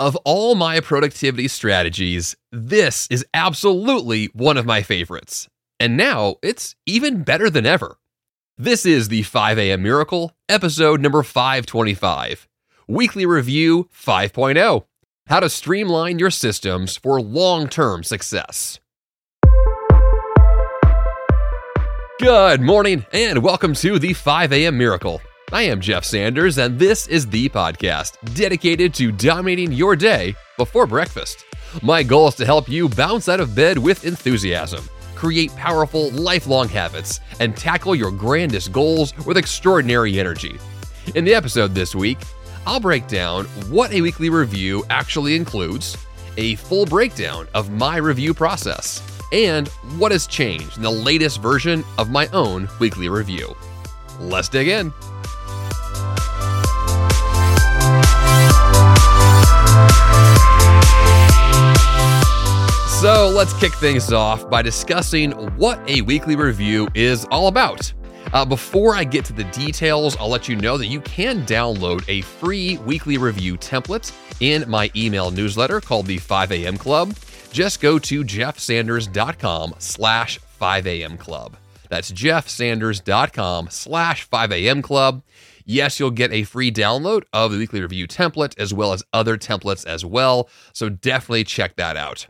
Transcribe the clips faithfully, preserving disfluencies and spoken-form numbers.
Of all my productivity strategies, this is absolutely one of my favorites. And now it's even better than ever. This is the five a.m. Miracle, episode number five twenty-five. Weekly Review five point oh. How to streamline your systems for long-term success. Good morning and welcome to the five a.m. Miracle. I am Jeff Sanders, and this is the podcast dedicated to dominating your day before breakfast. My goal is to help you bounce out of bed with enthusiasm, create powerful, lifelong habits, and tackle your grandest goals with extraordinary energy. In the episode this week, I'll break down what a weekly review actually includes, a full breakdown of my review process, and what has changed in the latest version of my own weekly review. Let's dig in. So let's kick things off by discussing what a weekly review is all about. Uh, before I get to the details, I'll let you know that you can download a free weekly review template in my email newsletter called the five a.m. Club. Just go to jeffsanders.com slash 5am Club. That's jeffsanders.com slash 5am Club. Yes, you'll get a free download of the weekly review template as well as other templates as well. So definitely check that out.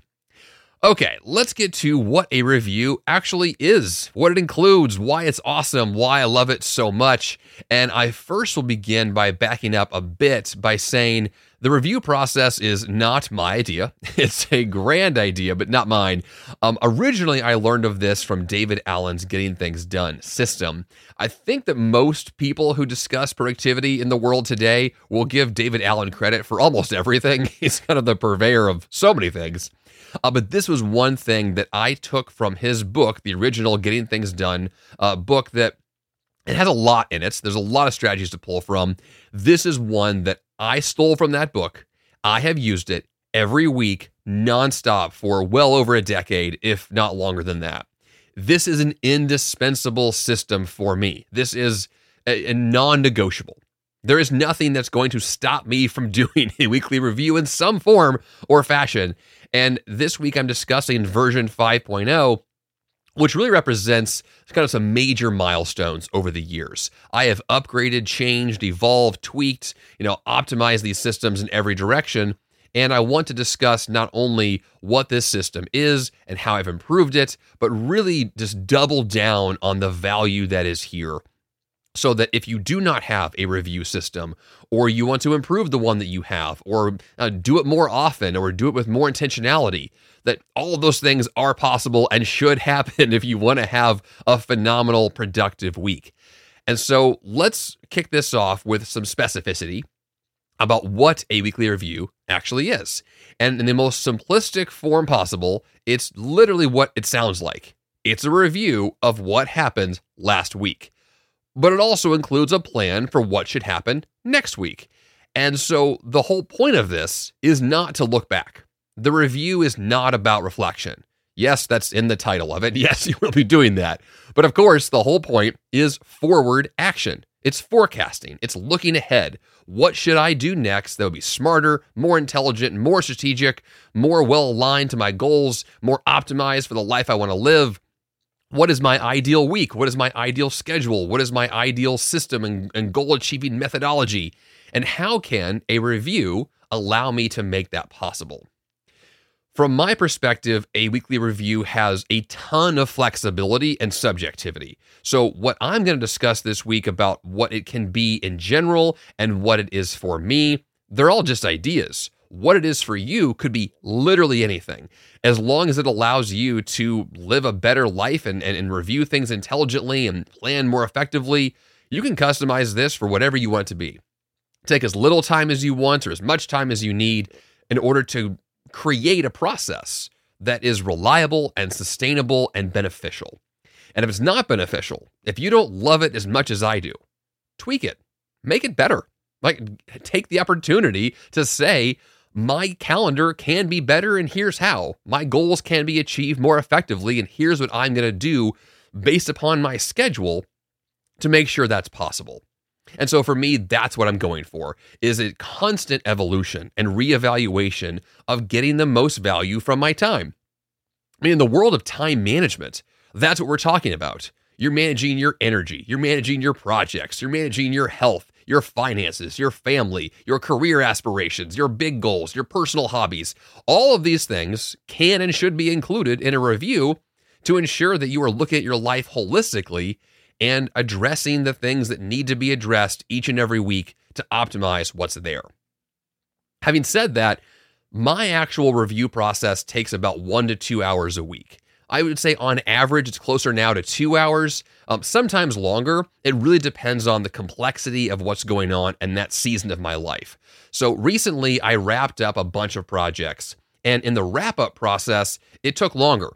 Okay, let's get to what a review actually is, what it includes, why it's awesome, why I love it so much. And I first will begin by backing up a bit by saying the review process is not my idea. It's a grand idea, but not mine. Um, originally, I learned of this from David Allen's Getting Things Done system. I think that most people who discuss productivity in the world today will give David Allen credit for almost everything. He's kind of the purveyor of so many things. Uh, but this was one thing that I took from his book, the original Getting Things Done uh, book that it has a lot in it. There's a lot of strategies to pull from. This is one that I stole from that book. I have used it every week nonstop for well over a decade, if not longer than that. This is an indispensable system for me. This is a, a non-negotiable. There is nothing that's going to stop me from doing a weekly review in some form or fashion. And this week I'm discussing version five point oh, which really represents kind of some major milestones over the years. I have upgraded, changed, evolved, tweaked, you know, optimized these systems in every direction. And I want to discuss not only what this system is and how I've improved it, but really just double down on the value that is here. So that if you do not have a review system, or you want to improve the one that you have, or uh, do it more often, or do it with more intentionality, that all of those things are possible and should happen if you want to have a phenomenal, productive week. And so let's kick this off with some specificity about what a weekly review actually is. And in the most simplistic form possible, it's literally what it sounds like. It's a review of what happened last week. But it also includes a plan for what should happen next week. And so the whole point of this is not to look back. The review is not about reflection. Yes, that's in the title of it. Yes, you will be doing that. But of course, the whole point is forward action. It's forecasting. It's looking ahead. What should I do next that would be smarter, more intelligent, more strategic, more well-aligned to my goals, more optimized for the life I want to live? What is my ideal week? What is my ideal schedule? What is my ideal system and, and goal-achieving methodology? And how can a review allow me to make that possible? From my perspective, a weekly review has a ton of flexibility and subjectivity. So what I'm going to discuss this week about what it can be in general and what it is for me, they're all just ideas. What it is for you could be literally anything, as long as it allows you to live a better life and, and, and review things intelligently and plan more effectively. You can customize this for whatever you want it to be. Take as little time as you want or as much time as you need in order to create a process that is reliable and sustainable and beneficial. And if it's not beneficial, if you don't love it as much as I do, tweak it, make it better. Like, take the opportunity to say, my calendar can be better, and here's how. My goals can be achieved more effectively, and here's what I'm going to do based upon my schedule to make sure that's possible. And so for me, that's what I'm going for, is a constant evolution and reevaluation of getting the most value from my time. I mean, in the world of time management, that's what we're talking about. You're managing your energy, you're managing your projects, you're managing your health, your finances, your family, your career aspirations, your big goals, your personal hobbies. All of these things can and should be included in a review to ensure that you are looking at your life holistically and addressing the things that need to be addressed each and every week to optimize what's there. Having said that, my actual review process takes about one to two hours a week. I would say on average, it's closer now to two hours, um, sometimes longer. It really depends on the complexity of what's going on in that season of my life. So recently, I wrapped up a bunch of projects, and in the wrap-up process, it took longer.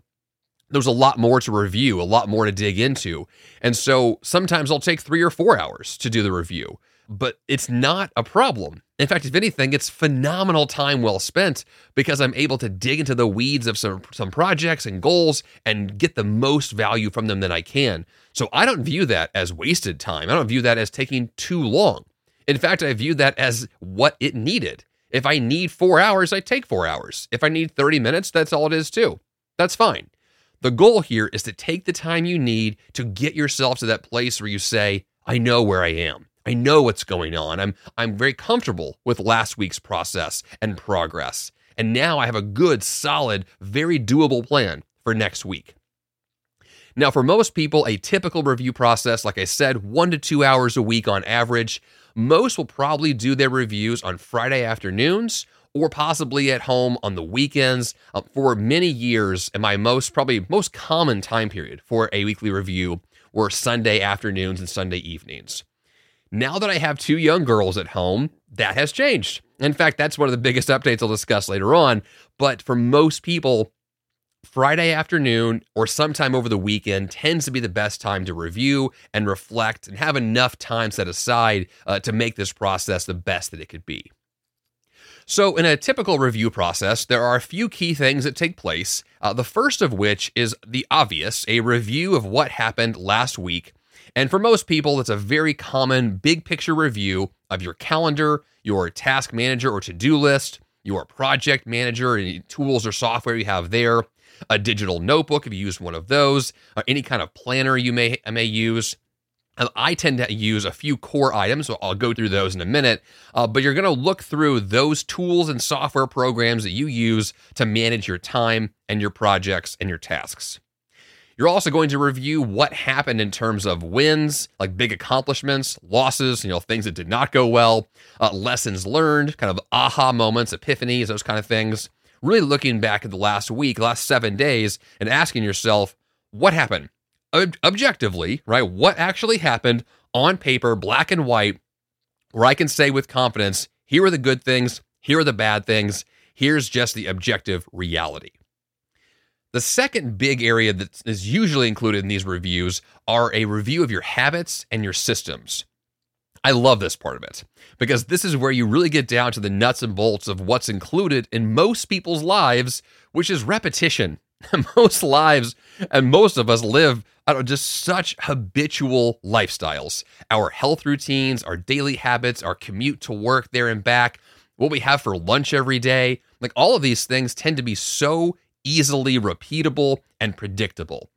There was a lot more to review, a lot more to dig into. And so sometimes I'll take three or four hours to do the review, but it's not a problem. In fact, if anything, it's phenomenal time well spent because I'm able to dig into the weeds of some, some projects and goals and get the most value from them that I can. So I don't view that as wasted time. I don't view that as taking too long. In fact, I view that as what it needed. If I need four hours, I take four hours. If I need thirty minutes, that's all it is too. That's fine. The goal here is to take the time you need to get yourself to that place where you say, I know where I am. I know what's going on. I'm I'm very comfortable with last week's process and progress. And now I have a good, solid, very doable plan for next week. Now, for most people, a typical review process, like I said, one to two hours a week on average. Most will probably do their reviews on Friday afternoons, or possibly at home on the weekends. Um, for many years, and my most, probably most common time period for a weekly review were Sunday afternoons and Sunday evenings. Now that I have two young girls at home, that has changed. In fact, that's one of the biggest updates I'll discuss later on. But for most people, Friday afternoon or sometime over the weekend tends to be the best time to review and reflect and have enough time set aside uh, to make this process the best that it could be. So in a typical review process, there are a few key things that take place. Uh, the first of which is the obvious, a review of what happened last week. And for most people, it's a very common big picture review of your calendar, your task manager or to-do list, your project manager, any tools or software you have there, a digital notebook if you use one of those, or any kind of planner you may, may use. I tend to use a few core items, so I'll go through those in a minute, uh, but you're going to look through those tools and software programs that you use to manage your time and your projects and your tasks. You're also going to review what happened in terms of wins, like big accomplishments, losses, you know, things that did not go well, uh, lessons learned, kind of aha moments, epiphanies, those kind of things. Really looking back at the last week, last seven days, and asking yourself, what happened? Objectively, right? What actually happened on paper, black and white, where I can say with confidence, here are the good things, here are the bad things, here's just the objective reality. The second big area that is usually included in these reviews are a review of your habits and your systems. I love this part of it because this is where you really get down to the nuts and bolts of what's included in most people's lives, which is repetition. Most lives, and most of us live out of just such habitual lifestyles. Our health routines, our daily habits, our commute to work there and back, what we have for lunch every day, like all of these things tend to be so easily repeatable and predictable.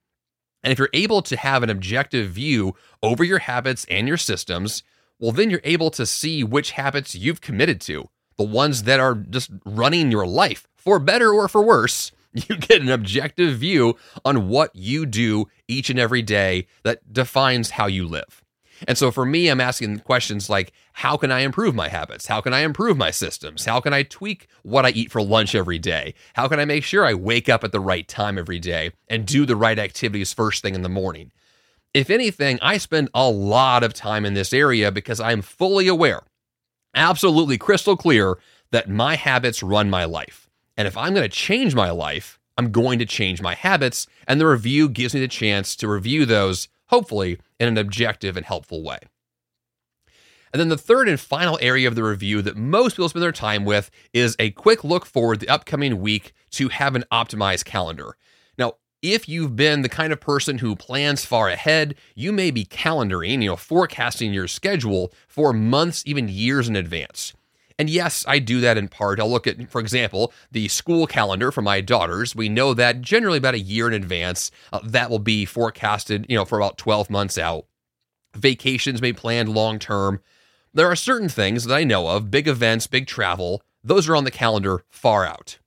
And if you're able to have an objective view over your habits and your systems, well, then you're able to see which habits you've committed to, the ones that are just running your life, for better or for worse. You get an objective view on what you do each and every day that defines how you live. And so for me, I'm asking questions like, how can I improve my habits? How can I improve my systems? How can I tweak what I eat for lunch every day? How can I make sure I wake up at the right time every day and do the right activities first thing in the morning? If anything, I spend a lot of time in this area because I'm fully aware, absolutely crystal clear, that my habits run my life. And if I'm going to change my life, I'm going to change my habits, and the review gives me the chance to review those, hopefully, in an objective and helpful way. And then the third and final area of the review that most people spend their time with is a quick look forward the upcoming week to have an optimized calendar. Now, If you've been the kind of person who plans far ahead, you may be calendaring, you know, forecasting your schedule for months, even years in advance. And yes, I do that in part. I'll look at, for example, the school calendar for my daughters. We know that generally about a year in advance, uh, that will be forecasted, you know, for about twelve months out. Vacations may be planned long term. There are certain things that I know of, big events, big travel, those are on the calendar far out.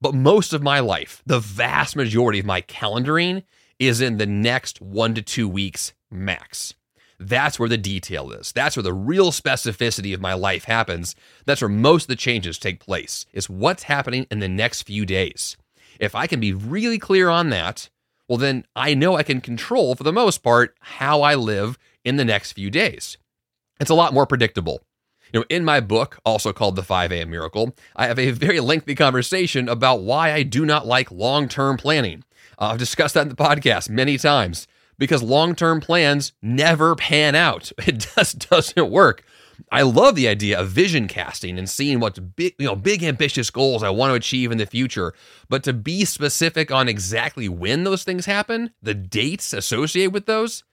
But most of my life, the vast majority of my calendaring is in the next one to two weeks max. That's where the detail is. That's where the real specificity of my life happens. That's where most of the changes take place, is what's happening in the next few days. If I can be really clear on that, well, then I know I can control, for the most part, how I live in the next few days. It's a lot more predictable. You know, in my book, also called The five a.m. Miracle, I have a very lengthy conversation about why I do not like long-term planning. Uh, I've discussed that in the podcast many times because long-term plans never pan out. It just doesn't work. I love the idea of vision casting and seeing what's big, you know, big ambitious goals I want to achieve in the future. But to be specific on exactly when those things happen, the dates associated with those,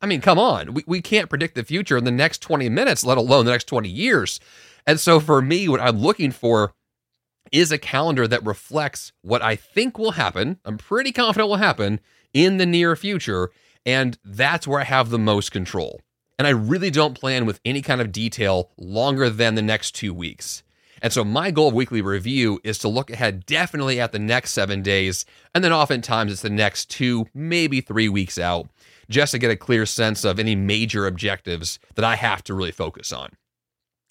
I mean, come on, we, we can't predict the future in the next twenty minutes, let alone the next twenty years. And so for me, what I'm looking for is a calendar that reflects what I think will happen, I'm pretty confident will happen in the near future, and that's where I have the most control. And I really don't plan with any kind of detail longer than the next two weeks. And so my goal of weekly review is to look ahead definitely at the next seven days, and then oftentimes it's the next two, maybe three weeks out, just to get a clear sense of any major objectives that I have to really focus on.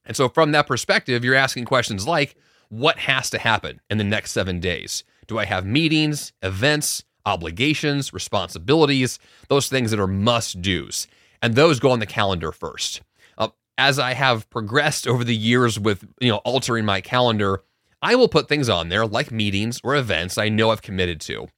And so from that perspective, you're asking questions like, what has to happen in the next seven days? Do I have meetings, events, obligations, responsibilities, those things that are must-dos? And those go on the calendar first. Uh, as I have progressed over the years with, you know, altering my calendar, I will put things on there like meetings or events I know I've committed to.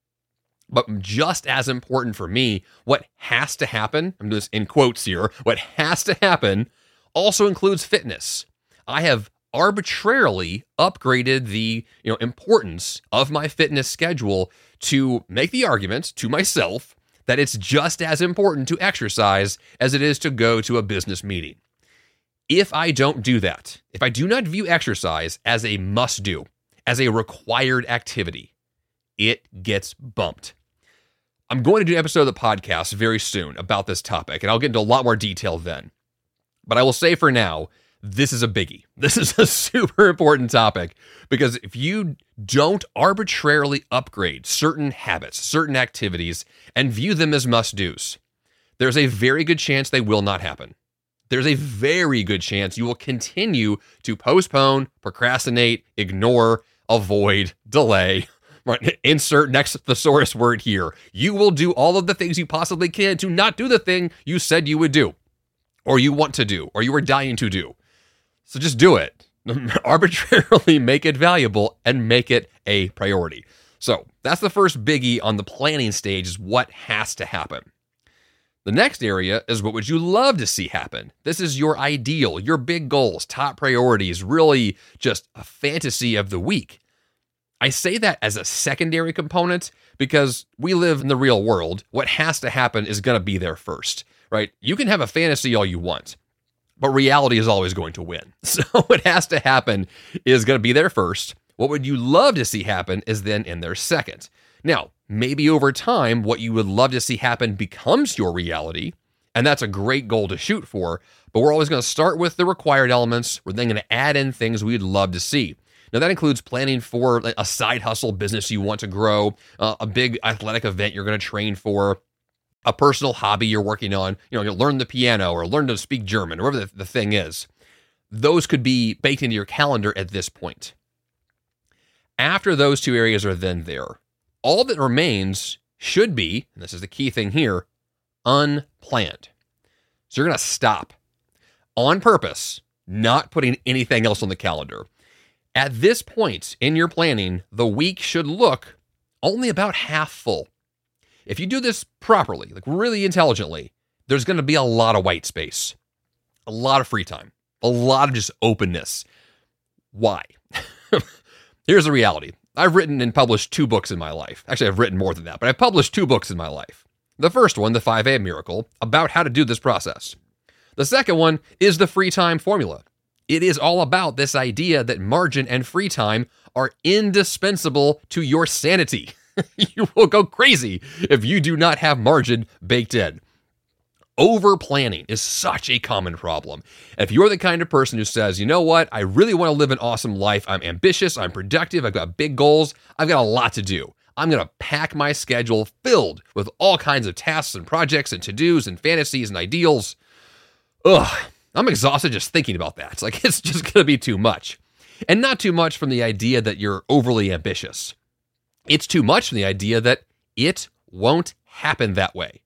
But just as important for me, what has to happen, I'm doing this in quotes here, what has to happen also includes fitness. I have arbitrarily upgraded the, you know, importance of my fitness schedule to make the argument to myself that it's just as important to exercise as it is to go to a business meeting. If I don't do that, if I do not view exercise as a must-do, as a required activity, it gets bumped. I'm going to do an episode of the podcast very soon about this topic, and I'll get into a lot more detail then. But I will say for now, this is a biggie. This is a super important topic because if you don't arbitrarily upgrade certain habits, certain activities, and view them as must-dos, there's a very good chance they will not happen. There's a very good chance you will continue to postpone, procrastinate, ignore, avoid, delay, right? Insert next thesaurus word here. You will do all of the things you possibly can to not do the thing you said you would do, or you want to do, or you were dying to do. So just do it. Arbitrarily make it valuable and make it a priority. So that's the first biggie on the planning stage, is what has to happen. The next area is what would you love to see happen? This is your ideal, your big goals, top priorities, really just a fantasy of the week. I say that as a secondary component because we live in the real world. What has to happen is going to be there first, right? You can have a fantasy all you want, but reality is always going to win. So what has to happen is going to be there first. What would you love to see happen is then in there second. Now, maybe over time, what you would love to see happen becomes your reality, and that's a great goal to shoot for, but we're always going to start with the required elements. We're then going to add in things we'd love to see. Now, that includes planning for a side hustle business you want to grow, uh, a big athletic event you're going to train for, a personal hobby you're working on. You know, you'll learn the piano or learn to speak German, or whatever the, the thing is. Those could be baked into your calendar at this point. After those two areas are then there, all that remains should be, and this is the key thing here, unplanned. So you're going to stop on purpose, not putting anything else on the calendar. At this point in your planning, the week should look only about half full. If you do this properly, like really intelligently, there's going to be a lot of white space, a lot of free time, a lot of just openness. Why? Here's the reality. I've written and published two books in my life. Actually, I've written more than that, but I've published two books in my life. The first one, The five A M Miracle, about how to do this process. The second one is The Free Time Formula. It is all about this idea that margin and free time are indispensable to your sanity. You will go crazy if you do not have margin baked in. Over-planning is such a common problem. If you're the kind of person who says, you know what, I really want to live an awesome life. I'm ambitious, I'm productive, I've got big goals, I've got a lot to do. I'm going to pack my schedule filled with all kinds of tasks and projects and to-dos and fantasies and ideals. Ugh, I'm exhausted just thinking about that. It's like, it's just going to be too much. And not too much from the idea that you're overly ambitious. It's too much from the idea that it won't happen that way.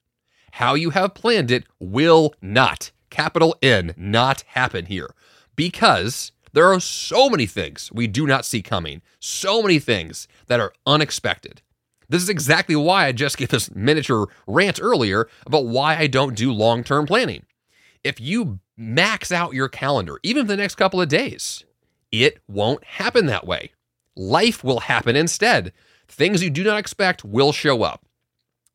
How you have planned it will not, capital N, not happen here. Because there are so many things we do not see coming, so many things that are unexpected. This is exactly why I just gave this miniature rant earlier about why I don't do long-term planning. If you max out your calendar, even for the next couple of days, it won't happen that way. Life will happen instead. Things you do not expect will show up.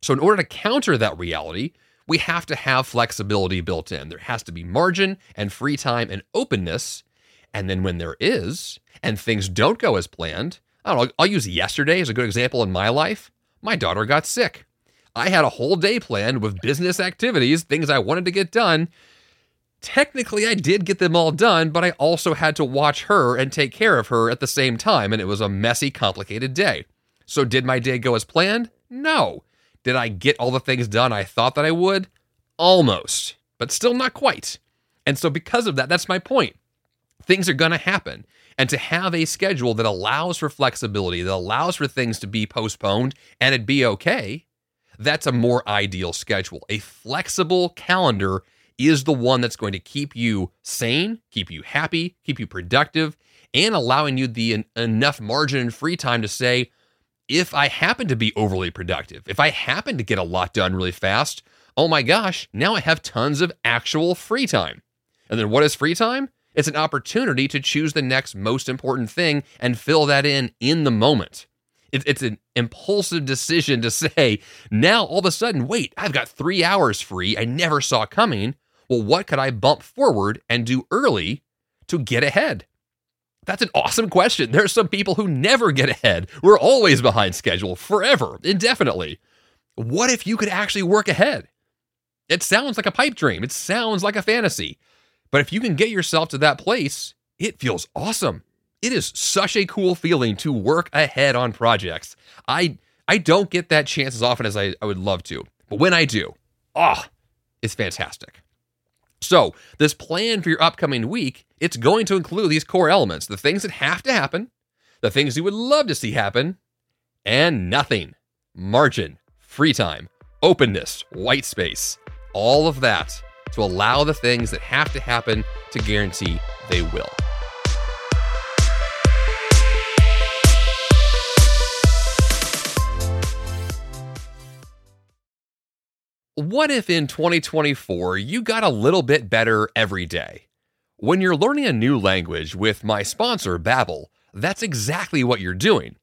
So in order to counter that reality, we have to have flexibility built in. There has to be margin and free time and openness. And then when there is, and things don't go as planned, I don't know, I'll use yesterday as a good example in my life. My daughter got sick. I had a whole day planned with business activities, things I wanted to get done. Technically, I did get them all done, but I also had to watch her and take care of her at the same time. And it was a messy, complicated day. So did my day go as planned? No. Did I get all the things done I thought that I would? Almost, but still not quite. And so because of that, that's my point. Things are going to happen. And to have a schedule that allows for flexibility, that allows for things to be postponed and it'd be okay, that's a more ideal schedule. A flexible calendar is the one that's going to keep you sane, keep you happy, keep you productive, and allowing you the en- enough margin and free time to say, if I happen to be overly productive, if I happen to get a lot done really fast, oh my gosh, now I have tons of actual free time. And then what is free time? It's an opportunity to choose the next most important thing and fill that in in the moment. It, it's an impulsive decision to say, now all of a sudden, wait, I've got three hours free I never saw coming. Well, what could I bump forward and do early to get ahead? That's an awesome question. There are some people who never get ahead. We're always behind schedule forever, indefinitely. What if you could actually work ahead? It sounds like a pipe dream. It sounds like a fantasy. But if you can get yourself to that place, it feels awesome. It is such a cool feeling to work ahead on projects. I I don't get that chance as often as I, I would love to. But when I do, ah, oh, it's fantastic. So this plan for your upcoming week, it's going to include these core elements, the things that have to happen, the things you would love to see happen, and nothing. Margin, free time, openness, white space, all of that to allow the things that have to happen to guarantee they will. What if in twenty twenty-four, you got a little bit better every day? When you're learning a new language with my sponsor, Babbel, that's exactly what you're doing.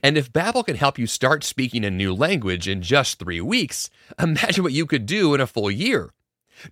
And if Babbel can help you start speaking a new language in just three weeks, imagine what you could do in a full year.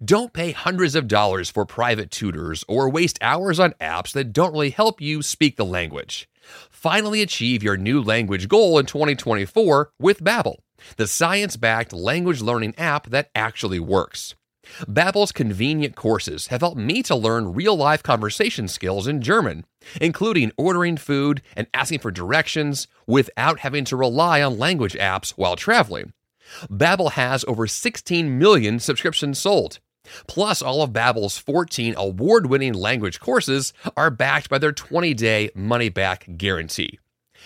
Don't pay hundreds of dollars for private tutors or waste hours on apps that don't really help you speak the language. Finally achieve your new language goal in twenty twenty-four with Babbel, the science-backed language learning app that actually works. Babbel's convenient courses have helped me to learn real-life conversation skills in German, including ordering food and asking for directions without having to rely on language apps while traveling. Babbel has over sixteen million subscriptions sold. Plus, all of Babbel's fourteen award-winning language courses are backed by their twenty-day money-back guarantee.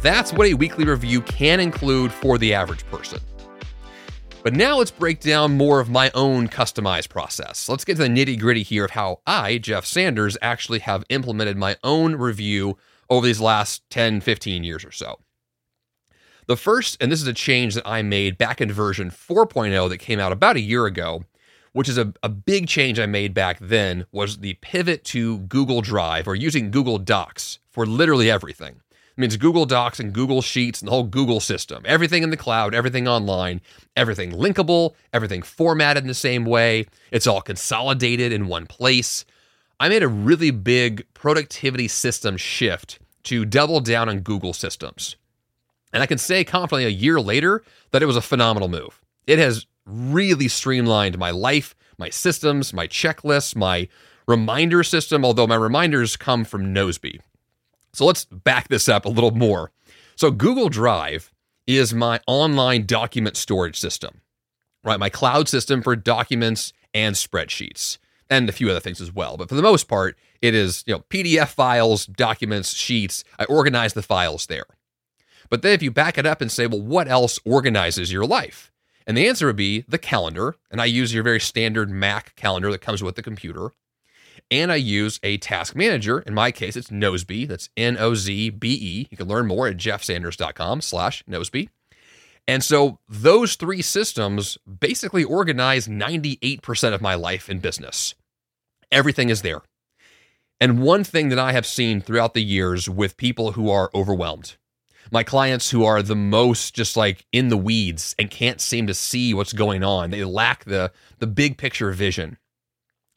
That's what a weekly review can include for the average person. But now let's break down more of my own customized process. Let's get to the nitty-gritty here of how I, Jeff Sanders, actually have implemented my own review over these last ten, fifteen years or so. The first, and this is a change that I made back in version four point oh that came out about a year ago, which is a, a big change I made back then, was the pivot to Google Drive, or using Google Docs for literally everything. It means Google Docs and Google Sheets and the whole Google system. Everything in the cloud, everything online, everything linkable, everything formatted in the same way. It's all consolidated in one place. I made a really big productivity system shift to double down on Google systems. And I can say confidently a year later that it was a phenomenal move. It has really streamlined my life, my systems, my checklists, my reminder system, although my reminders come from Nozbe. So let's back this up a little more. So Google Drive is my online document storage system, right? My cloud system for documents and spreadsheets and a few other things as well. But for the most part, it is, you know, P D F files, documents, sheets. I organize the files there. But then if you back it up and say, well, what else organizes your life? And the answer would be the calendar. And I use your very standard Mac calendar that comes with the computer. And I use a task manager. In my case, it's Nozbe. That's N O Z B E. You can learn more at jeff sanders dot com slash Nozbe. And so those three systems basically organize ninety-eight percent of my life and business. Everything is there. And one thing that I have seen throughout the years with people who are overwhelmed, my clients who are the most just like in the weeds and can't seem to see what's going on, they lack the, the big picture vision,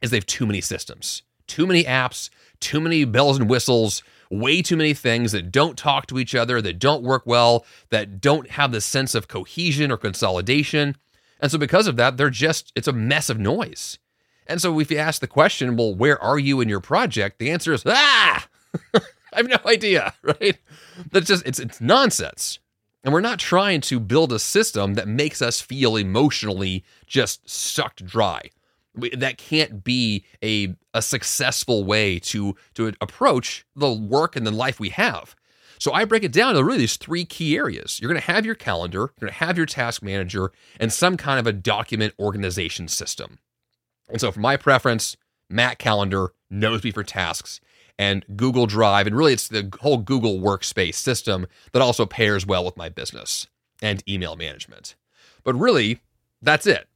is they have too many systems, too many apps, too many bells and whistles, way too many things that don't talk to each other, that don't work well, that don't have the sense of cohesion or consolidation. And so because of that, they're just, it's a mess of noise. And so if you ask the question, well, where are you in your project? The answer is, ah, I have no idea, right? That's just, it's, it's nonsense. And we're not trying to build a system that makes us feel emotionally just sucked dry. We, that can't be a a successful way to, to approach the work and the life we have. So I break it down to really these three key areas. You're going to have your calendar, you're going to have your task manager, and some kind of a document organization system. And so for my preference, Mac Calendar, Nozbe for tasks, and Google Drive, and really it's the whole Google Workspace system that also pairs well with my business and email management. But really, that's it.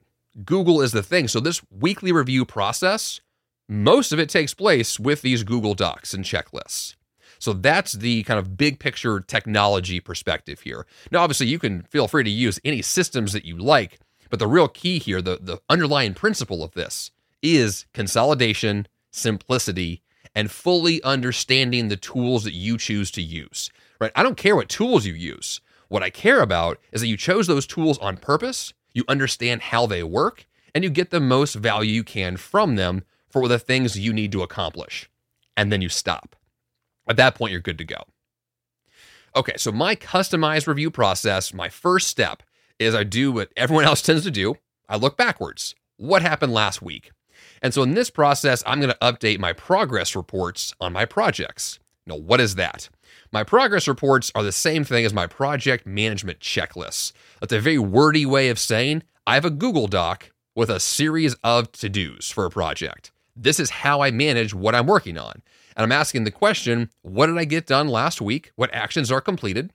Google is the thing. So this weekly review process, most of it takes place with these Google Docs and checklists. So that's the kind of big picture technology perspective here. Now, obviously, you can feel free to use any systems that you like, but the real key here, the, the underlying principle of this is consolidation, simplicity, and fully understanding the tools that you choose to use, right? I don't care what tools you use. What I care about is that you chose those tools on purpose, you understand how they work, and you get the most value you can from them for the things you need to accomplish. And then you stop. At that point, you're good to go. Okay, so my customized review process, my first step is I do what everyone else tends to do. I look backwards. What happened last week? And so in this process, I'm going to update my progress reports on my projects. Now, what is that? My progress reports are the same thing as my project management checklists. That's a very wordy way of saying I have a Google Doc with a series of to-dos for a project. This is how I manage what I'm working on. And I'm asking the question, what did I get done last week? What actions are completed?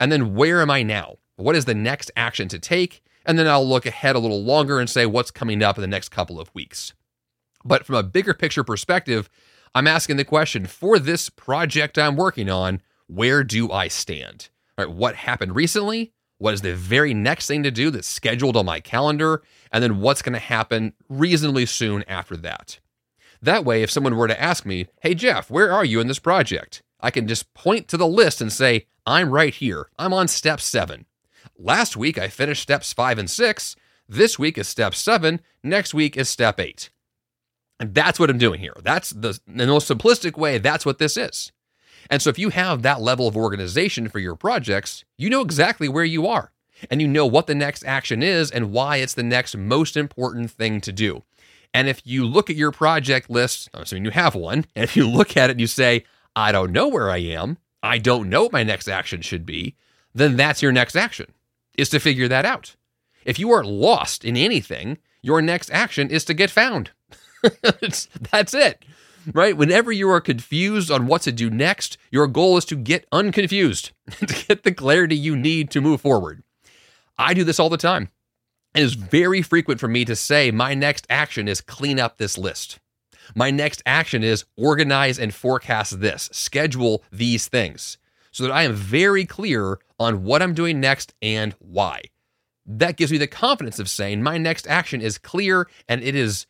And then where am I now? What is the next action to take? And then I'll look ahead a little longer and say what's coming up in the next couple of weeks. But from a bigger picture perspective, I'm asking the question, for this project I'm working on, where do I stand? All right, what happened recently? What is the very next thing to do that's scheduled on my calendar? And then what's going to happen reasonably soon after that? That way, if someone were to ask me, hey, Jeff, where are you in this project? I can just point to the list and say, I'm right here. I'm on step seven. Last week, I finished steps five and six. This week is step seven. Next week is step eight. And that's what I'm doing here. That's the, the most simplistic way. That's what this is. And so if you have that level of organization for your projects, you know exactly where you are and you know what the next action is and why it's the next most important thing to do. And if you look at your project list, I'm assuming you have one, and if you look at it and you say, I don't know where I am, I don't know what my next action should be, then that's your next action, is to figure that out. If you are lost in anything, your next action is to get found. That's it, right? Whenever you are confused on what to do next, your goal is to get unconfused, to get the clarity you need to move forward. I do this all the time. It is very frequent for me to say my next action is clean up this list. My next action is organize and forecast this, schedule these things, so that I am very clear on what I'm doing next and why. That gives me the confidence of saying my next action is clear and it is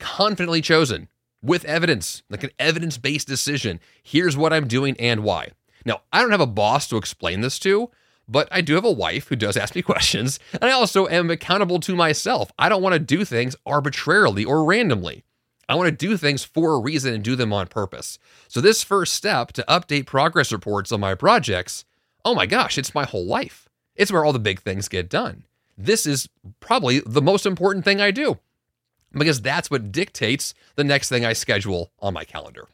confidently chosen with evidence, like an evidence-based decision. Here's what I'm doing and why. Now, I don't have a boss to explain this to, but I do have a wife who does ask me questions, and I also am accountable to myself. I don't want to do things arbitrarily or randomly. I want to do things for a reason and do them on purpose. So this first step to update progress reports on my projects, oh my gosh, it's my whole life. It's where all the big things get done. This is probably the most important thing I do, because that's what dictates the next thing I schedule on my calendar.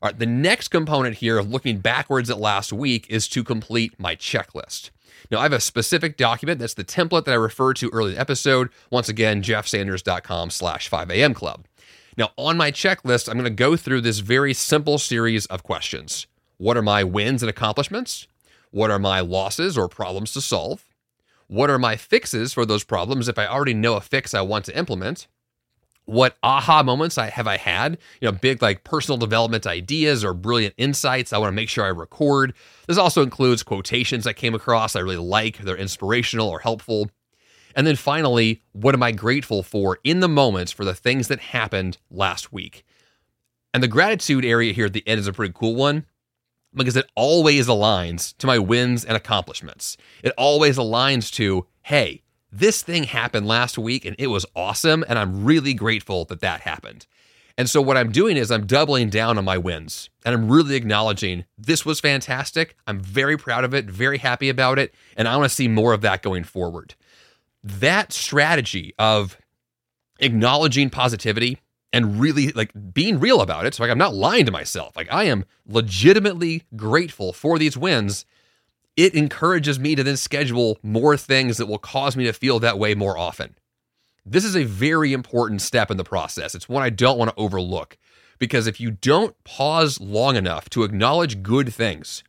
All right, the next component here of looking backwards at last week is to complete my checklist. Now, I have a specific document that's the template that I referred to earlier in the episode. Once again, jeffsanders.com slash 5am club. Now, on my checklist, I'm going to go through this very simple series of questions. What are my wins and accomplishments? What are my losses or problems to solve? What are my fixes for those problems if I already know a fix I want to implement? What aha moments I have I had? You know, big like personal development ideas or brilliant insights I want to make sure I record. This also includes quotations I came across I really like, they're inspirational or helpful. And then finally, what am I grateful for in the moment for the things that happened last week? And the gratitude area here at the end is a pretty cool one, because it always aligns to my wins and accomplishments. It always aligns to, hey, this thing happened last week and it was awesome, and I'm really grateful that that happened. And so what I'm doing is I'm doubling down on my wins, and I'm really acknowledging this was fantastic. I'm very proud of it, very happy about it, and I want to see more of that going forward. That strategy of acknowledging positivity and really like being real about it, so like I'm not lying to myself, like I am legitimately grateful for these wins, it encourages me to then schedule more things that will cause me to feel that way more often. This is a very important step in the process. It's one I don't want to overlook, because if you don't pause long enough to acknowledge good things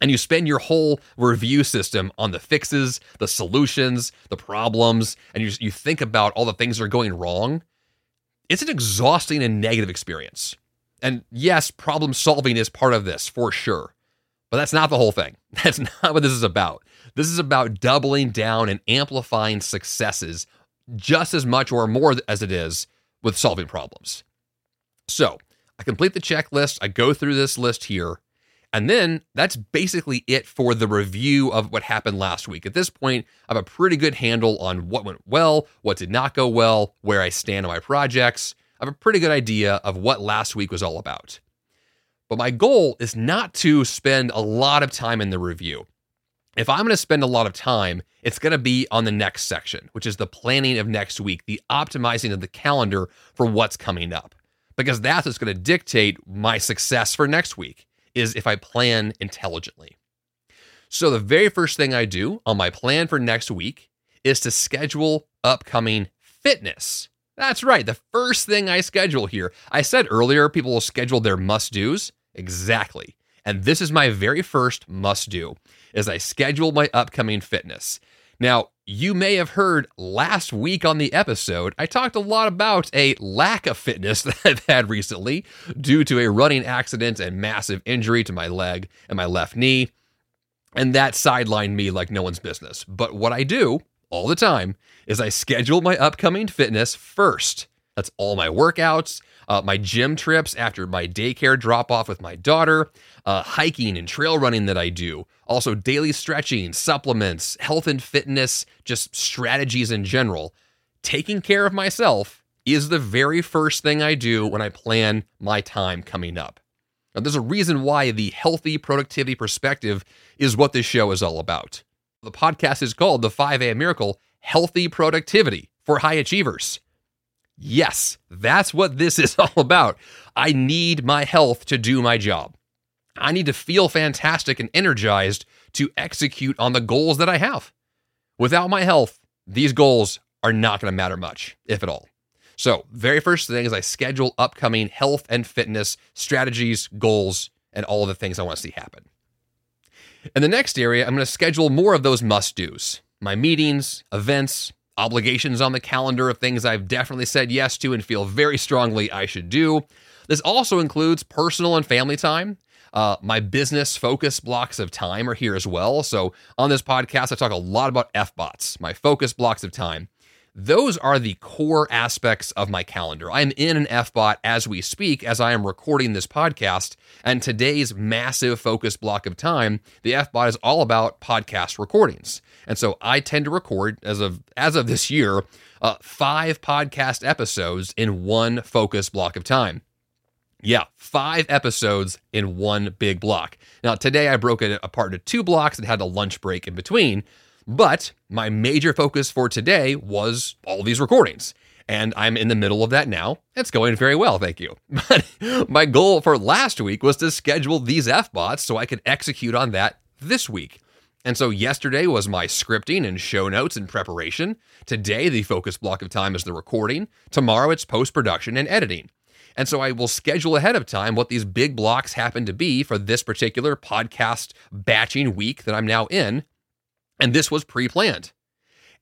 and you spend your whole review system on the fixes, the solutions, the problems, and you, you think about all the things that are going wrong, it's an exhausting and negative experience. And yes, problem solving is part of this for sure. But that's not the whole thing. That's not what this is about. This is about doubling down and amplifying successes just as much or more as it is with solving problems. So I complete the checklist. I go through this list here. And then that's basically it for the review of what happened last week. At this point, I have a pretty good handle on what went well, what did not go well, where I stand on my projects. I have a pretty good idea of what last week was all about. But my goal is not to spend a lot of time in the review. If I'm going to spend a lot of time, it's going to be on the next section, which is the planning of next week, the optimizing of the calendar for what's coming up, because that's what's going to dictate my success for next week, is if I plan intelligently. So the very first thing I do on my plan for next week is to schedule upcoming fitness. That's right. The first thing I schedule here. I said earlier, people will schedule their must-dos. Exactly. And this is my very first must-do, is I schedule my upcoming fitness. Now, you may have heard last week on the episode, I talked a lot about a lack of fitness that I've had recently due to a running accident and massive injury to my leg and my left knee. And that sidelined me like no one's business. But what I do all the time is I schedule my upcoming fitness first. That's all my workouts, uh, my gym trips after my daycare drop-off with my daughter, uh, hiking and trail running that I do, also daily stretching, supplements, health and fitness, just strategies in general. Taking care of myself is the very first thing I do when I plan my time coming up. Now, there's a reason why the healthy productivity perspective is what this show is all about. The podcast is called The five a.m. Miracle, Healthy Productivity for High Achievers. Yes, that's what this is all about. I need my health to do my job. I need to feel fantastic and energized to execute on the goals that I have. Without my health, these goals are not going to matter much, if at all. So very first thing is I schedule upcoming health and fitness strategies, goals, and all of the things I want to see happen. In the next area, I'm going to schedule more of those must-dos, my meetings, events, obligations on the calendar of things I've definitely said yes to and feel very strongly I should do. This also includes personal and family time. Uh, my business focus blocks of time are here as well. So on this podcast, I talk a lot about F B O T S, my focus blocks of time. Those are the core aspects of my calendar. I'm in an F B O T as we speak, as I am recording this podcast. And today's massive focus block of time, the F B O T is all about podcast recordings. And so I tend to record, as of as of this year, uh, five podcast episodes in one focus block of time. Yeah, five episodes in one big block. Now, today I broke it apart into two blocks and had a lunch break in between. But my major focus for today was all these recordings, and I'm in the middle of that now. It's going very well, thank you. But my goal for last week was to schedule these F B O T S so I could execute on that this week. And so yesterday was my scripting and show notes and preparation. Today, the focus block of time is the recording. Tomorrow, it's post-production and editing. And so I will schedule ahead of time what these big blocks happen to be for this particular podcast batching week that I'm now in. And this was pre-planned.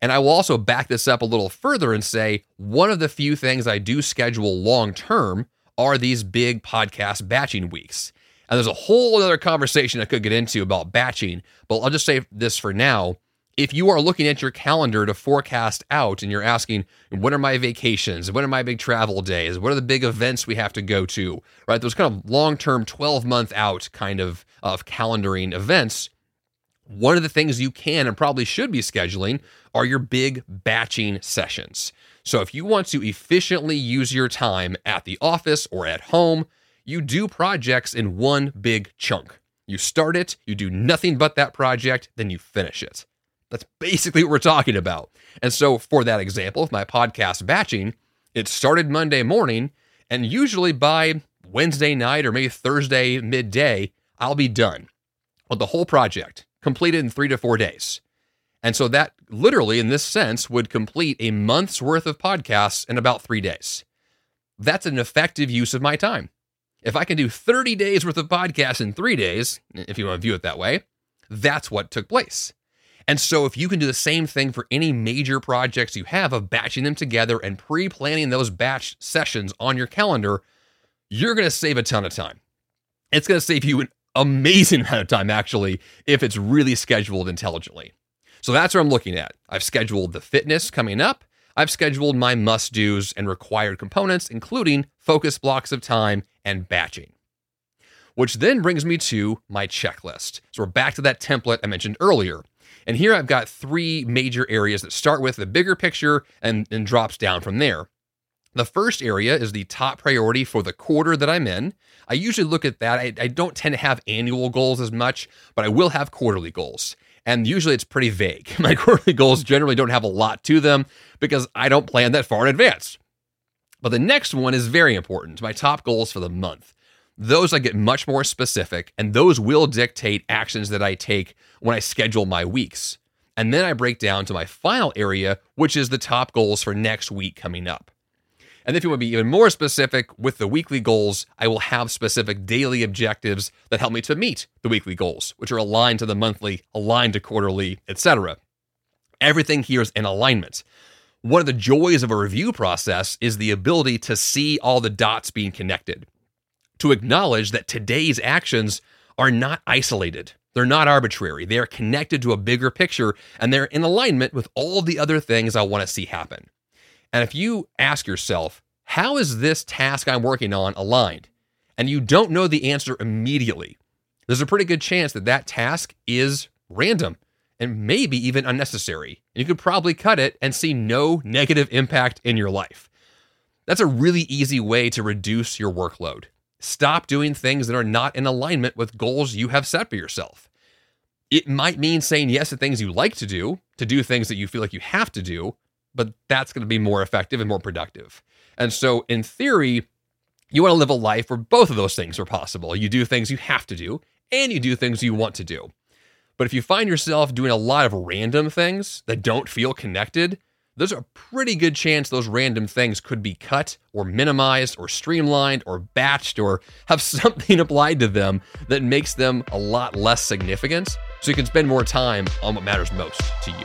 And I will also back this up a little further and say, one of the few things I do schedule long-term are these big podcast batching weeks. And there's a whole other conversation I could get into about batching, but I'll just say this for now. If you are looking at your calendar to forecast out and you're asking, when are my vacations? When are my big travel days? What are the big events we have to go to? Right? Those kind of long-term twelve-month out kind of, of calendaring events. One of the things you can and probably should be scheduling are your big batching sessions. So if you want to efficiently use your time at the office or at home, you do projects in one big chunk. You start it, you do nothing but that project, then you finish it. That's basically what we're talking about. And so for that example, with my podcast batching, it started Monday morning, and usually by Wednesday night or maybe Thursday midday, I'll be done with the whole project, completed in three to four days. And so that literally, in this sense, would complete a month's worth of podcasts in about three days. That's an effective use of my time. If I can do thirty days worth of podcasts in three days, if you want to view it that way, that's what took place. And so if you can do the same thing for any major projects you have of batching them together and pre-planning those batch sessions on your calendar, you're going to save a ton of time. It's going to save you an amazing amount of time, actually, if it's really scheduled intelligently. So that's what I'm looking at. I've scheduled the fitness coming up. I've scheduled my must-dos and required components, including focus blocks of time and batching, which then brings me to my checklist. So we're back to that template I mentioned earlier. And here I've got three major areas that start with the bigger picture and, and drops down from there. The first area is the top priority for the quarter that I'm in. I usually look at that. I, I don't tend to have annual goals as much, but I will have quarterly goals. And usually it's pretty vague. My quarterly goals generally don't have a lot to them because I don't plan that far in advance. But the next one is very important. My top goals for the month. Those I get much more specific, and those will dictate actions that I take when I schedule my weeks. And then I break down to my final area, which is the top goals for next week coming up. And if you want to be even more specific with the weekly goals, I will have specific daily objectives that help me to meet the weekly goals, which are aligned to the monthly, aligned to quarterly, et cetera. Everything here is in alignment. One of the joys of a review process is the ability to see all the dots being connected, to acknowledge that today's actions are not isolated. They're not arbitrary. They are connected to a bigger picture, and they're in alignment with all the other things I want to see happen. And if you ask yourself, how is this task I'm working on aligned? And you don't know the answer immediately, there's a pretty good chance that that task is random and maybe even unnecessary. And you could probably cut it and see no negative impact in your life. That's a really easy way to reduce your workload. Stop doing things that are not in alignment with goals you have set for yourself. It might mean saying yes to things you like to do, to do things that you feel like you have to do, but that's going to be more effective and more productive. And so in theory, You want to live a life where both of those things are possible. You do things you have to do, and you do things you want to do. But if you find yourself doing a lot of random things that don't feel connected, there's a pretty good chance those random things could be cut or minimized or streamlined or batched or have something applied to them that makes them a lot less significant, so you can spend more time on what matters most to you.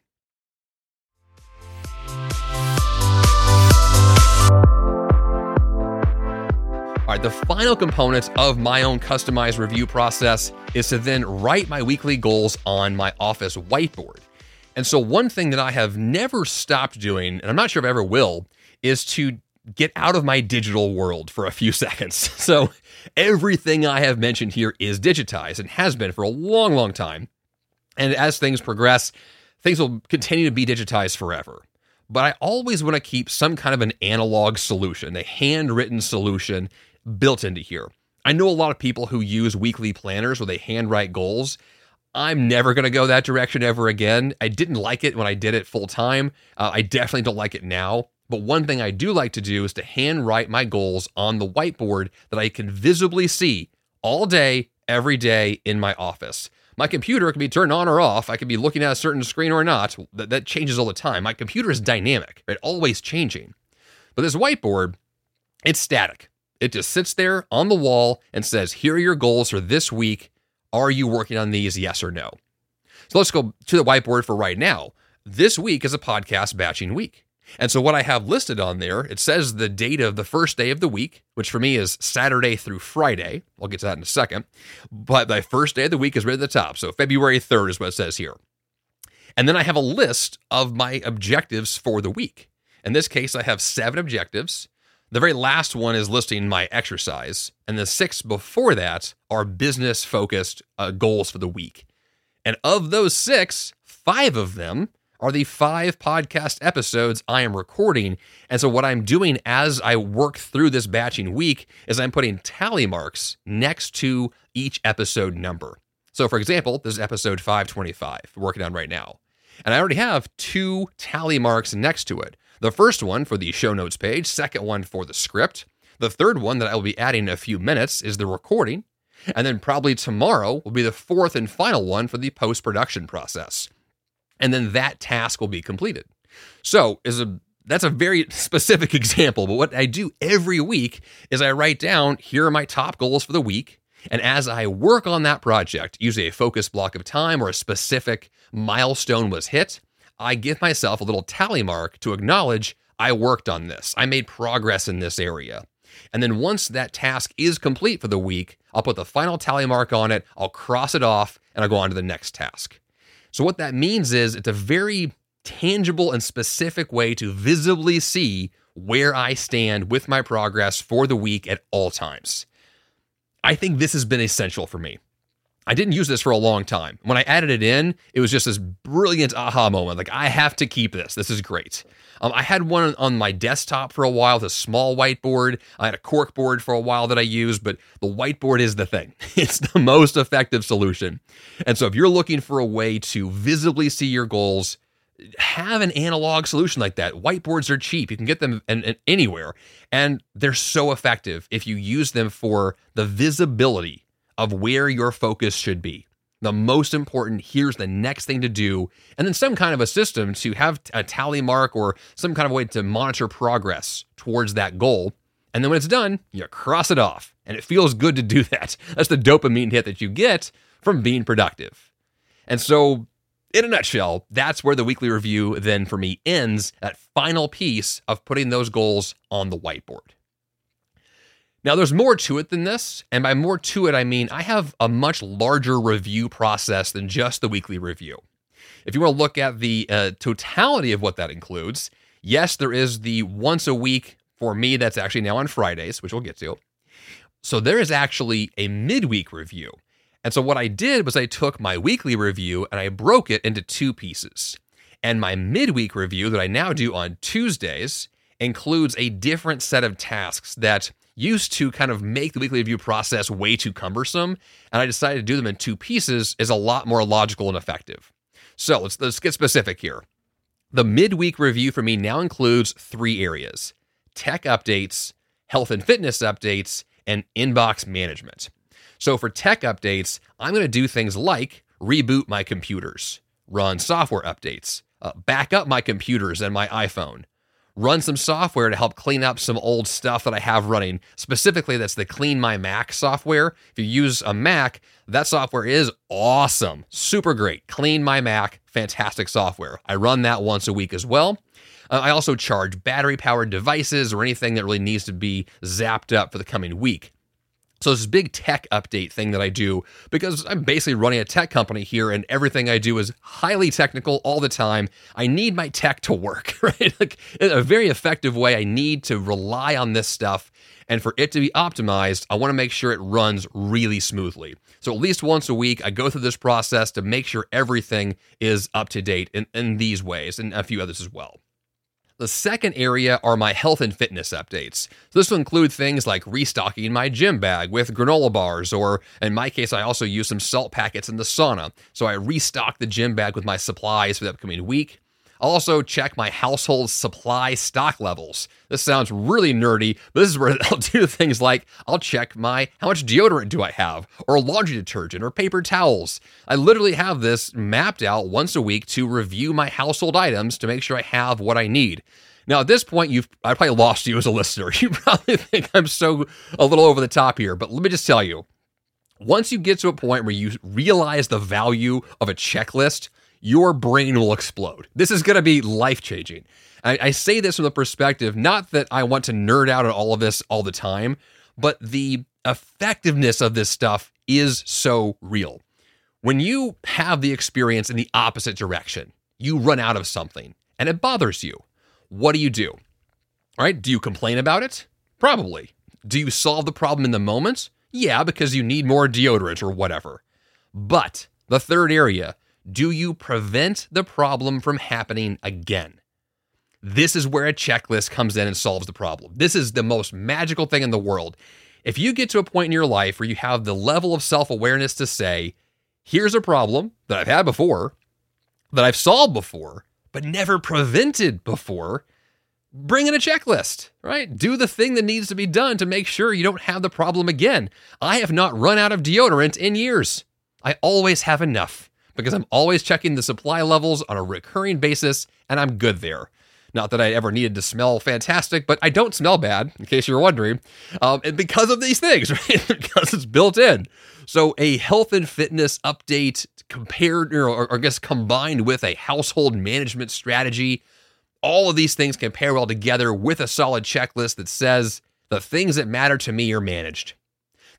All right, the final component of my own customized review process is to then write my weekly goals on my office whiteboard. And so one thing that I have never stopped doing, and I'm not sure if I ever will, is to get out of my digital world for a few seconds. So everything I have mentioned here is digitized and has been for a long, long time. And as things progress, things will continue to be digitized forever. But I always want to keep some kind of an analog solution, a handwritten solution built into here. I know a lot of people who use weekly planners where they handwrite goals. I'm never going to go that direction ever again. I didn't like it when I did it full time. Uh, I definitely don't like it now. But one thing I do like to do is to handwrite my goals on the whiteboard that I can visibly see all day, every day in my office. My computer can be turned on or off. I can be looking at a certain screen or not. That, that changes all the time. My computer is dynamic, right? Always changing. But this whiteboard, it's static. It just sits there on the wall and says, here are your goals for this week. Are you working on these? Yes or no? So let's go to the whiteboard for right now. This week is a podcast batching week. And so what I have listed on there, it says the date of the first day of the week, which for me is Saturday through Friday. I'll get to that in a second. But the first day of the week is right at the top. So February third is what it says here. And then I have a list of my objectives for the week. In this case, I have seven objectives. The very last one is listing my exercise. And the six before that are business-focused uh, goals for the week. And of those six, five of them are the five podcast episodes I am recording. And so what I'm doing as I work through this batching week is I'm putting tally marks next to each episode number. So for example, this is episode five twenty-five, we're working on right now. And I already have two tally marks next to it. The first one for the show notes page, second one for the script. The third one that I will be adding in a few minutes is the recording. And then probably tomorrow will be the fourth and final one for the post-production process. And then that task will be completed. So is a that's a very specific example, but what I do every week is I write down, here are my top goals for the week. And as I work on that project, usually a focus block of time or a specific milestone was hit, I give myself a little tally mark to acknowledge I worked on this. I made progress in this area. And then once that task is complete for the week, I'll put the final tally mark on it, I'll cross it off, and I'll go on to the next task. So what that means is it's a very tangible and specific way to visibly see where I stand with my progress for the week at all times. I think this has been essential for me. I didn't use this for a long time. When I added it in, it was just this brilliant aha moment. Like, I have to keep this. This is great. Um, I had one on my desktop for a while, this small whiteboard. I had a cork board for a while that I used, but the whiteboard is the thing. It's the most effective solution. And so if you're looking for a way to visibly see your goals, have an analog solution like that. Whiteboards are cheap. You can get them in, in anywhere. And they're so effective if you use them for the visibility of where your focus should be. The most important, here's the next thing to do. And then some kind of a system to have a tally mark or some kind of way to monitor progress towards that goal. And then when it's done, you cross it off. And it feels good to do that. That's the dopamine hit that you get from being productive. And so, in a nutshell, that's where the weekly review then for me ends, that final piece of putting those goals on the whiteboard. Now, there's more to it than this. And by more to it, I mean, I have a much larger review process than just the weekly review. If you want to look at the uh, totality of what that includes, yes, there is the once a week for me. That's actually now on Fridays, which we'll get to. So there is actually a midweek review. And so what I did was I took my weekly review and I broke it into two pieces. And my midweek review that I now do on Tuesdays includes a different set of tasks that used to kind of make the weekly review process way too cumbersome. And I decided to do them in two pieces is a lot more logical and effective. So let's, let's get specific here. The midweek review for me now includes three areas: tech updates, health and fitness updates, and inbox management. So for tech updates, I'm going to do things like reboot my computers, run software updates, uh, back up my computers and my iPhone, run some software to help clean up some old stuff that I have running. Specifically, that's the Clean My Mac software. If you use a Mac, that software is awesome. Super great. Clean My Mac, fantastic software. I run that once a week as well. Uh, I also charge battery-powered devices or anything that really needs to be zapped up for the coming week. So this big tech update thing that I do, because I'm basically running a tech company here and everything I do is highly technical all the time. I need my tech to work, right? Like in a very effective way, I need to rely on this stuff. And for it to be optimized, I want to make sure it runs really smoothly. So at least once a week, I go through this process to make sure everything is up to date in, in these ways and a few others as well. The second area are my health and fitness updates. So this will include things like restocking my gym bag with granola bars, or in my case, I also use some salt packets in the sauna. So I restock the gym bag with my supplies for the upcoming week. I'll also check my household supply stock levels. This sounds really nerdy, but this is where I'll do things like I'll check my, how much deodorant do I have, or laundry detergent, or paper towels. I literally have this mapped out once a week to review my household items to make sure I have what I need. Now, at this point, you've I probably lost you as a listener. You probably think I'm so a little over the top here, but let me just tell you, once you get to a point where you realize the value of a checklist, your brain will explode. This is going to be life-changing. I, I say this from the perspective, not that I want to nerd out on all of this all the time, but the effectiveness of this stuff is so real. When you have the experience in the opposite direction, you run out of something and it bothers you. What do you do? All right, do you complain about it? Probably. Do you solve the problem in the moment? Yeah, because you need more deodorant or whatever. But the third area, do you prevent the problem from happening again? This is where a checklist comes in and solves the problem. This is the most magical thing in the world. If you get to a point in your life where you have the level of self-awareness to say, here's a problem that I've had before, that I've solved before, but never prevented before, bring in a checklist, right? Do the thing that needs to be done to make sure you don't have the problem again. I have not run out of deodorant in years. I always have enough, because I'm always checking the supply levels on a recurring basis, and I'm good there. Not that I ever needed to smell fantastic, but I don't smell bad, in case you were wondering, um, and because of these things, right? Because it's built in. So a health and fitness update compared, or, or I guess combined with a household management strategy, all of these things can pair well together with a solid checklist that says the things that matter to me are managed.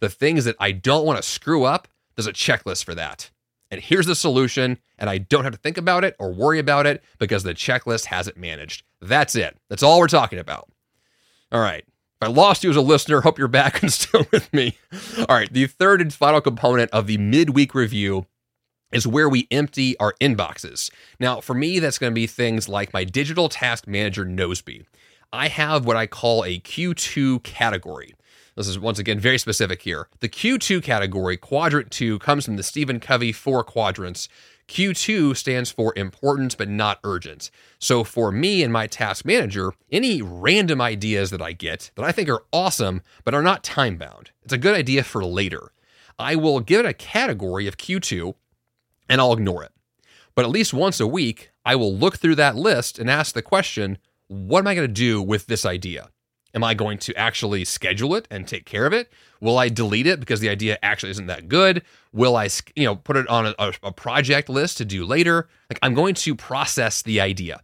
The things that I don't want to screw up, there's a checklist for that. And here's the solution, and I don't have to think about it or worry about it because the checklist has it managed. That's it. That's all we're talking about. All right. If I lost you as a listener, hope you're back and still with me. All right. The third and final component of the midweek review is where we empty our inboxes. Now, for me, that's going to be things like my digital task manager, Nozbe. I have what I call a Q two category. This is, once again, very specific here. The Q two category, quadrant two, comes from the Stephen Covey four quadrants. Q two stands for important but not urgent. So for me and my task manager, any random ideas that I get that I think are awesome but are not time-bound, it's a good idea for later, I will give it a category of Q two and I'll ignore it. But at least once a week, I will look through that list and ask the question, what am I going to do with this idea? Am I going to actually schedule it and take care of it? Will I delete it because the idea actually isn't that good? Will I, you know, put it on a, a project list to do later? Like, I'm going to process the idea.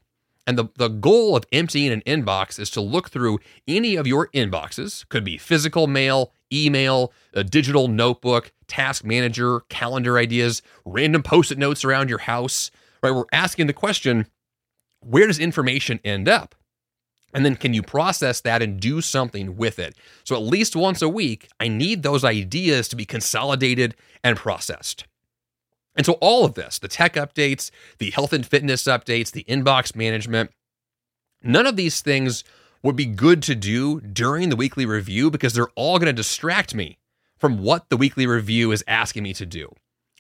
And the, the goal of emptying an inbox is to look through any of your inboxes, could be physical mail, email, a digital notebook, task manager, calendar ideas, random post-it notes around your house, right? We're asking the question, where does information end up? And then can you process that and do something with it? So at least once a week, I need those ideas to be consolidated and processed. And so all of this, the tech updates, the health and fitness updates, the inbox management, none of these things would be good to do during the weekly review because they're all going to distract me from what the weekly review is asking me to do,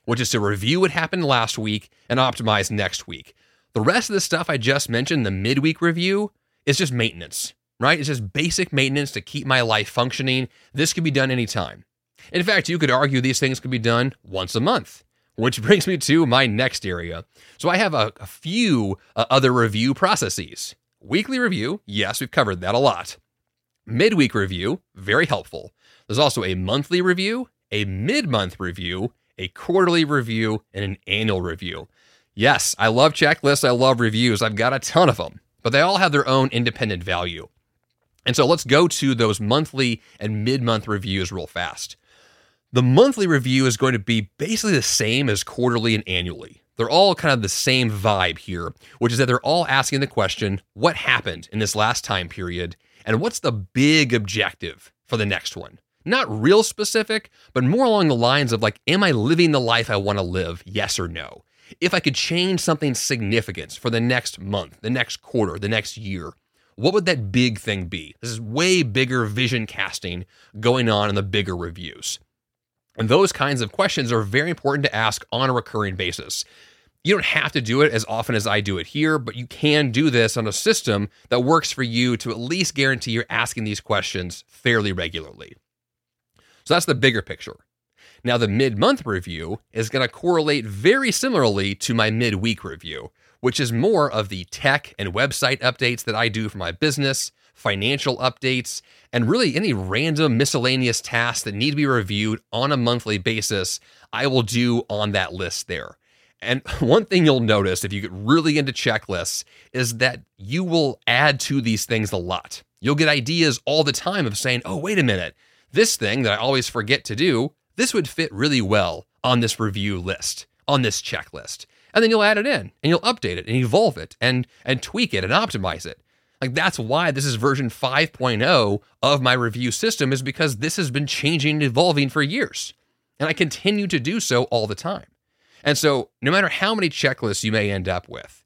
which is to review what happened last week and optimize next week. The rest of the stuff I just mentioned, the midweek review, it's just maintenance, right? It's just basic maintenance to keep my life functioning. This can be done anytime. In fact, you could argue these things can be done once a month, which brings me to my next area. So I have a, a few uh, other review processes. Weekly review, yes, we've covered that a lot. Midweek review, very helpful. There's also a monthly review, a mid-month review, a quarterly review, and an annual review. Yes, I love checklists. I love reviews. I've got a ton of them. But they all have their own independent value. And so let's go to those monthly and mid-month reviews real fast. The monthly review is going to be basically the same as quarterly and annually. They're all kind of the same vibe here, which is that they're all asking the question, what happened in this last time period? And what's the big objective for the next one? Not real specific, but more along the lines of like, am I living the life I want to live? Yes or no? If I could change something significant for the next month, the next quarter, the next year, what would that big thing be? This is way bigger vision casting going on in the bigger reviews. And those kinds of questions are very important to ask on a recurring basis. You don't have to do it as often as I do it here, but you can do this on a system that works for you to at least guarantee you're asking these questions fairly regularly. So that's the bigger picture. Now, the mid-month review is going to correlate very similarly to my mid-week review, which is more of the tech and website updates that I do for my business, financial updates, and really any random miscellaneous tasks that need to be reviewed on a monthly basis, I will do on that list there. And one thing you'll notice if you get really into checklists is that you will add to these things a lot. You'll get ideas all the time of saying, oh, wait a minute, this thing that I always forget to do, this would fit really well on this review list, on this checklist. And then you'll add it in and you'll update it and evolve it and and tweak it and optimize it. Like, that's why this is version five point oh of my review system, is because this has been changing and evolving for years. And I continue to do so all the time. And so no matter how many checklists you may end up with,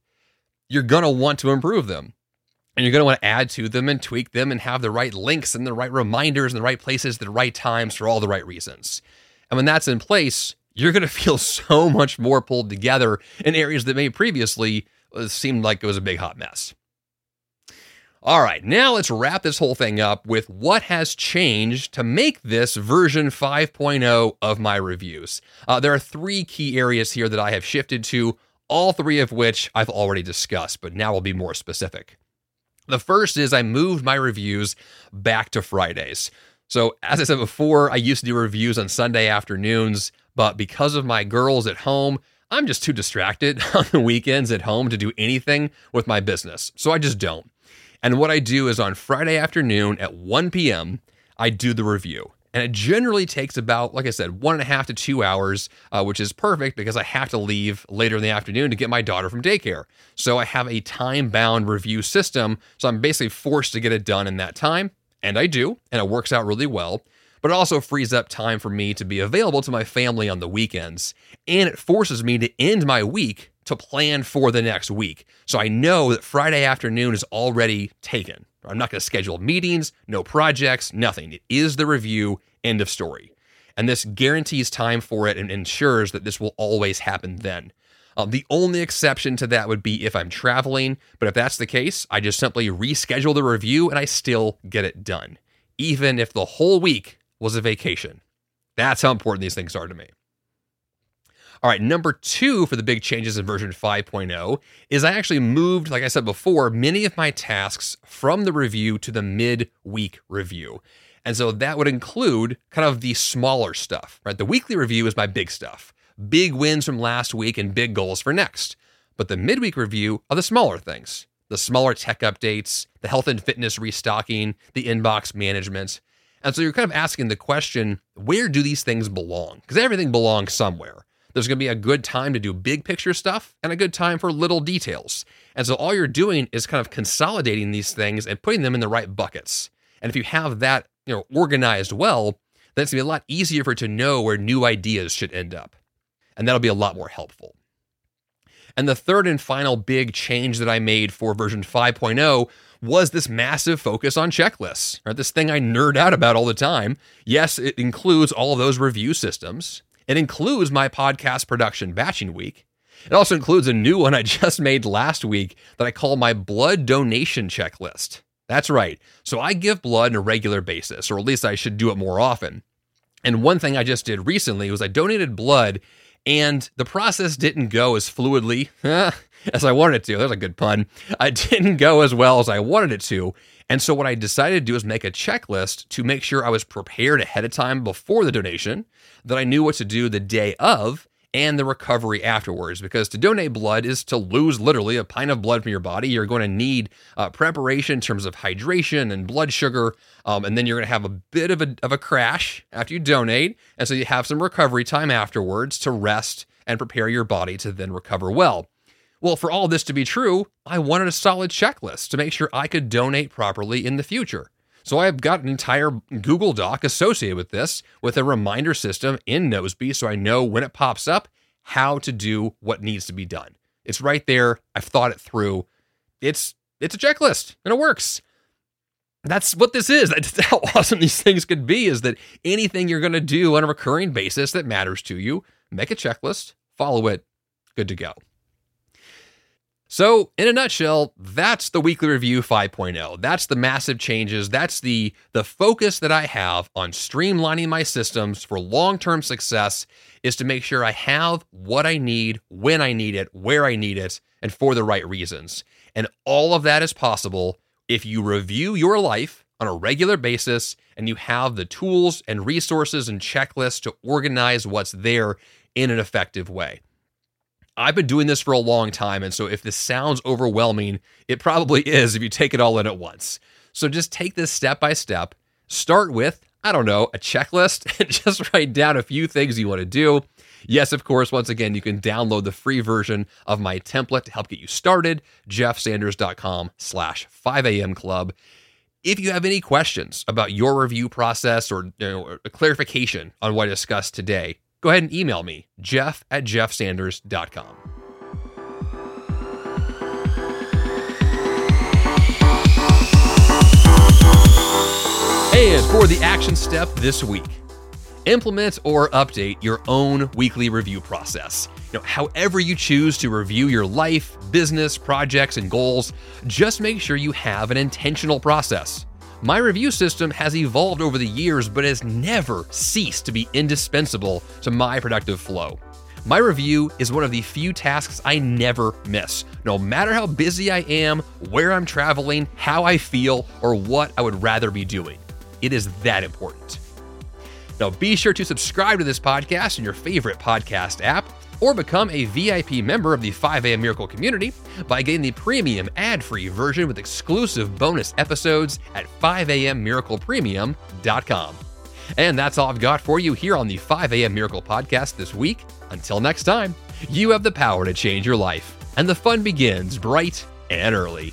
you're going to want to improve them. And you're going to want to add to them and tweak them and have the right links and the right reminders and the right places, the right times for all the right reasons. And when that's in place, you're going to feel so much more pulled together in areas that may previously seemed like it was a big hot mess. All right, now let's wrap this whole thing up with what has changed to make this version five point oh of my reviews. Uh, there are three key areas here that I have shifted to, all three of which I've already discussed, but now we'll be more specific. The first is I moved my reviews back to Fridays. So as I said before, I used to do reviews on Sunday afternoons, but because of my girls at home, I'm just too distracted on the weekends at home to do anything with my business. So I just don't. And what I do is on Friday afternoon at one p.m., I do the review. And it generally takes about, like I said, one and a half to two hours, uh, which is perfect because I have to leave later in the afternoon to get my daughter from daycare. So I have a time-bound review system, so I'm basically forced to get it done in that time, and I do, and it works out really well. But it also frees up time for me to be available to my family on the weekends, and it forces me to end my week to plan for the next week. So I know that Friday afternoon is already taken. I'm not going to schedule meetings, no projects, nothing. It is the review, end of story. And this guarantees time for it and ensures that this will always happen then. Um, the only exception to that would be if I'm traveling, but if that's the case, I just simply reschedule the review and I still get it done, even if the whole week was a vacation. That's how important these things are to me. All right, number two for the big changes in version five point oh is I actually moved, like I said before, many of my tasks from the review to the mid-week review. And so that would include kind of the smaller stuff, right? The weekly review is my big stuff, big wins from last week and big goals for next. But the midweek review are the smaller things, the smaller tech updates, the health and fitness restocking, the inbox management. And so you're kind of asking the question, where do these things belong? Because everything belongs somewhere. There's going to be a good time to do big picture stuff and a good time for little details. And so all you're doing is kind of consolidating these things and putting them in the right buckets. And if you have that, you know, organized well, then it's going to be a lot easier for it to know where new ideas should end up. And that'll be a lot more helpful. And the third and final big change that I made for version five point oh was this massive focus on checklists, right? This thing I nerd out about all the time. Yes, it includes all of those review systems. It includes my podcast production batching week. It also includes a new one I just made last week that I call my blood donation checklist. That's right. So I give blood on a regular basis, or at least I should do it more often. And one thing I just did recently was I donated blood, and the process didn't go as fluidly as I wanted it to. There's a good pun. I didn't go as well as I wanted it to. And so what I decided to do is make a checklist to make sure I was prepared ahead of time before the donation, that I knew what to do the day of and the recovery afterwards. Because to donate blood is to lose literally a pint of blood from your body. You're going to need uh, preparation in terms of hydration and blood sugar. Um, and then you're going to have a bit of a, of a crash after you donate. And so you have some recovery time afterwards to rest and prepare your body to then recover well. Well, for all this to be true, I wanted a solid checklist to make sure I could donate properly in the future. So I've got an entire Google Doc associated with this with a reminder system in Nozbe so I know when it pops up how to do what needs to be done. It's right there. I've thought it through. It's it's a checklist and it works. That's what this is. That's how awesome these things could be, is that anything you're going to do on a recurring basis that matters to you, make a checklist, follow it, good to go. So in a nutshell, that's the weekly review five point oh. That's the massive changes. That's the, the focus that I have on streamlining my systems for long-term success, is to make sure I have what I need, when I need it, where I need it, and for the right reasons. And all of that is possible if you review your life on a regular basis and you have the tools and resources and checklists to organize what's there in an effective way. I've been doing this for a long time, and so if this sounds overwhelming, it probably is if you take it all in at once. So just take this step by step. Start with, I don't know, a checklist, and just write down a few things you want to do. Yes, of course, once again, you can download the free version of my template to help get you started, jeff sanders dot com slash five a m club. If you have any questions about your review process or, you know, or a clarification on what I discussed today, go ahead and email me, jeff at jeff sanders dot com. And for the action step this week, implement or update your own weekly review process. You know, however you choose to review your life, business, projects, and goals, just make sure you have an intentional process. My review system has evolved over the years, but has never ceased to be indispensable to my productive flow. My review is one of the few tasks I never miss, no matter how busy I am, where I'm traveling, how I feel, or what I would rather be doing. It is that important. Now, be sure to subscribe to this podcast in your favorite podcast app, or become a V I P member of the five a m Miracle community by getting the premium ad-free version with exclusive bonus episodes at five a m miracle premium dot com. And that's all I've got for you here on the five a m Miracle Podcast this week. Until next time, you have the power to change your life, and the fun begins bright and early.